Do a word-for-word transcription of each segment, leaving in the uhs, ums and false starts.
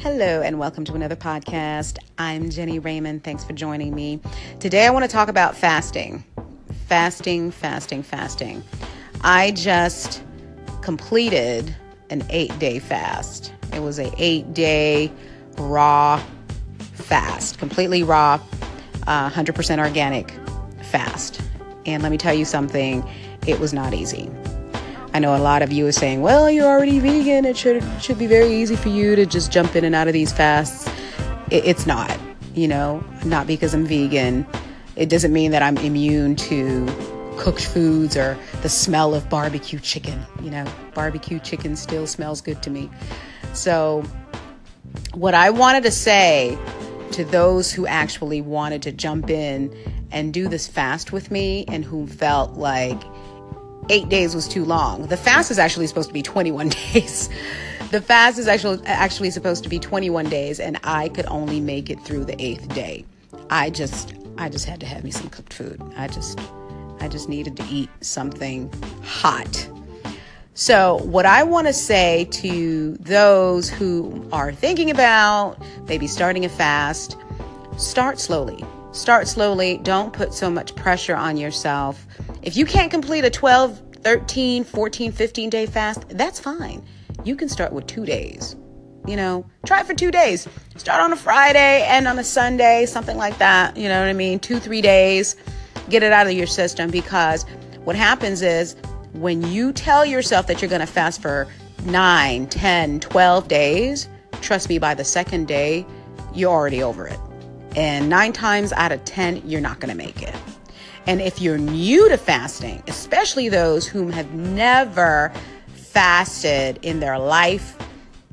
Hello and welcome to another podcast. I'm Jenny Raymond. Thanks for joining me. Today I want to talk about fasting. Fasting, fasting, fasting. I just completed an eight-day fast. It was an eight-day raw fast, completely raw, uh, one hundred percent organic fast. And let me tell you something, it was not easy. I know a lot of you are saying, well, you're already vegan. It should it should be very easy for you to just jump in and out of these fasts. It, it's not, you know, not because I'm vegan. It doesn't mean that I'm immune to cooked foods or the smell of barbecue chicken. You know, barbecue chicken still smells good to me. So what I wanted to say to those who actually wanted to jump in and do this fast with me and who felt like eight days was too long. The fast is actually supposed to be twenty-one days. The fast is actually actually supposed to be twenty-one days, and I could only make it through the eighth day. I just I just had to have me some cooked food. I just I just needed to eat something hot. So what I want to say to those who are thinking about maybe starting a fast, start slowly. Start slowly. Don't put so much pressure on yourself. If you can't complete a twelve, thirteen, fourteen, fifteen day fast, that's fine. You can start with two days, you know, try it for two days, start on a Friday and on a Sunday, something like that. You know what I mean? Two, three days, get it out of your system, because what happens is when you tell yourself that you're going to fast for nine, ten, twelve days, trust me, by the second day, you're already over it. And nine times out of ten, you're not going to make it. And if you're new to fasting, especially those whom have never fasted in their life,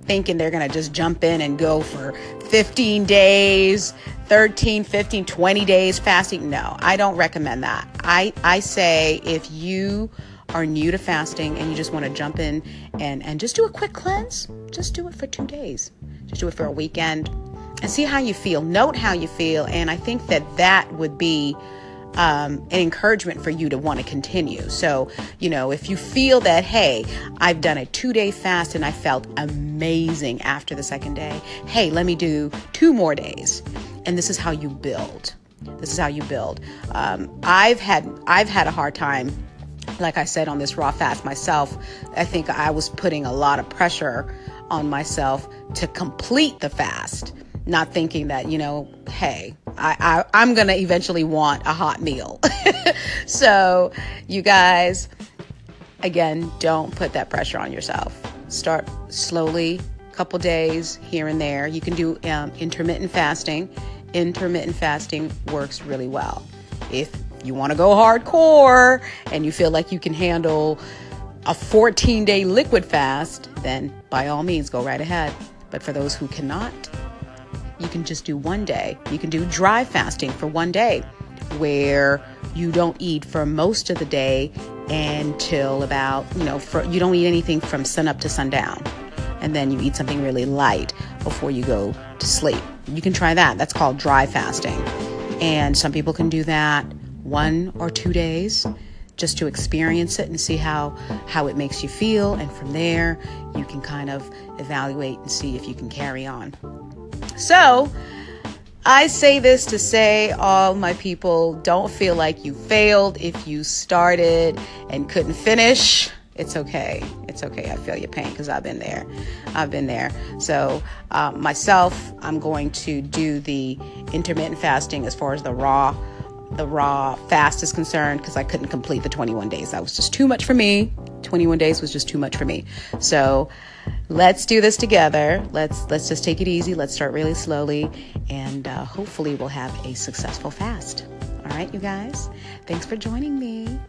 thinking they're going to just jump in and go for fifteen days, thirteen, fifteen, twenty days fasting. No, I don't recommend that. I, I say if you are new to fasting and you just want to jump in and, and just do a quick cleanse, just do it for two days. Just do it for a weekend and see how you feel. Note how you feel. And I think that that would be Um, an encouragement for you to want to continue. So, you know, if you feel that, hey, I've done a two day fast and I felt amazing after the second day, hey, let me do two more days. And this is how you build. This is how you build. Um, I've had, I've had a hard time. Like I said, on this raw fast myself, I think I was putting a lot of pressure on myself to complete the fast, not thinking that, you know, hey, I, I, I'm going to eventually want a hot meal. So you guys, again, don't put that pressure on yourself. Start slowly, couple days here and there. You can do um, intermittent fasting. Intermittent fasting works really well. If you want to go hardcore and you feel like you can handle a fourteen day liquid fast, then by all means, go right ahead. But for those who cannot, you can just do one day. You can do dry fasting for one day where you don't eat for most of the day until about, you know, for, you don't eat anything from sunup to sundown. And then you eat something really light before you go to sleep. You can try that. That's called dry fasting. And some people can do that one or two days just to experience it and see how, how it makes you feel. And from there, you can kind of evaluate and see if you can carry on. So I say this to say, all my people, don't feel like you failed if you started and couldn't finish. It's okay. It's okay. I feel your pain because I've been there. I've been there. So um, myself, I'm going to do the intermittent fasting as far as the raw, the raw fast is concerned, because I couldn't complete the twenty-one days. That was just too much for me. twenty-one days was just too much for me. So let's do this together. Let's let's just take it easy. Let's start really slowly, and uh, hopefully we'll have a successful fast. All right, you guys. Thanks for joining me.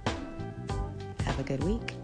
Have a good week.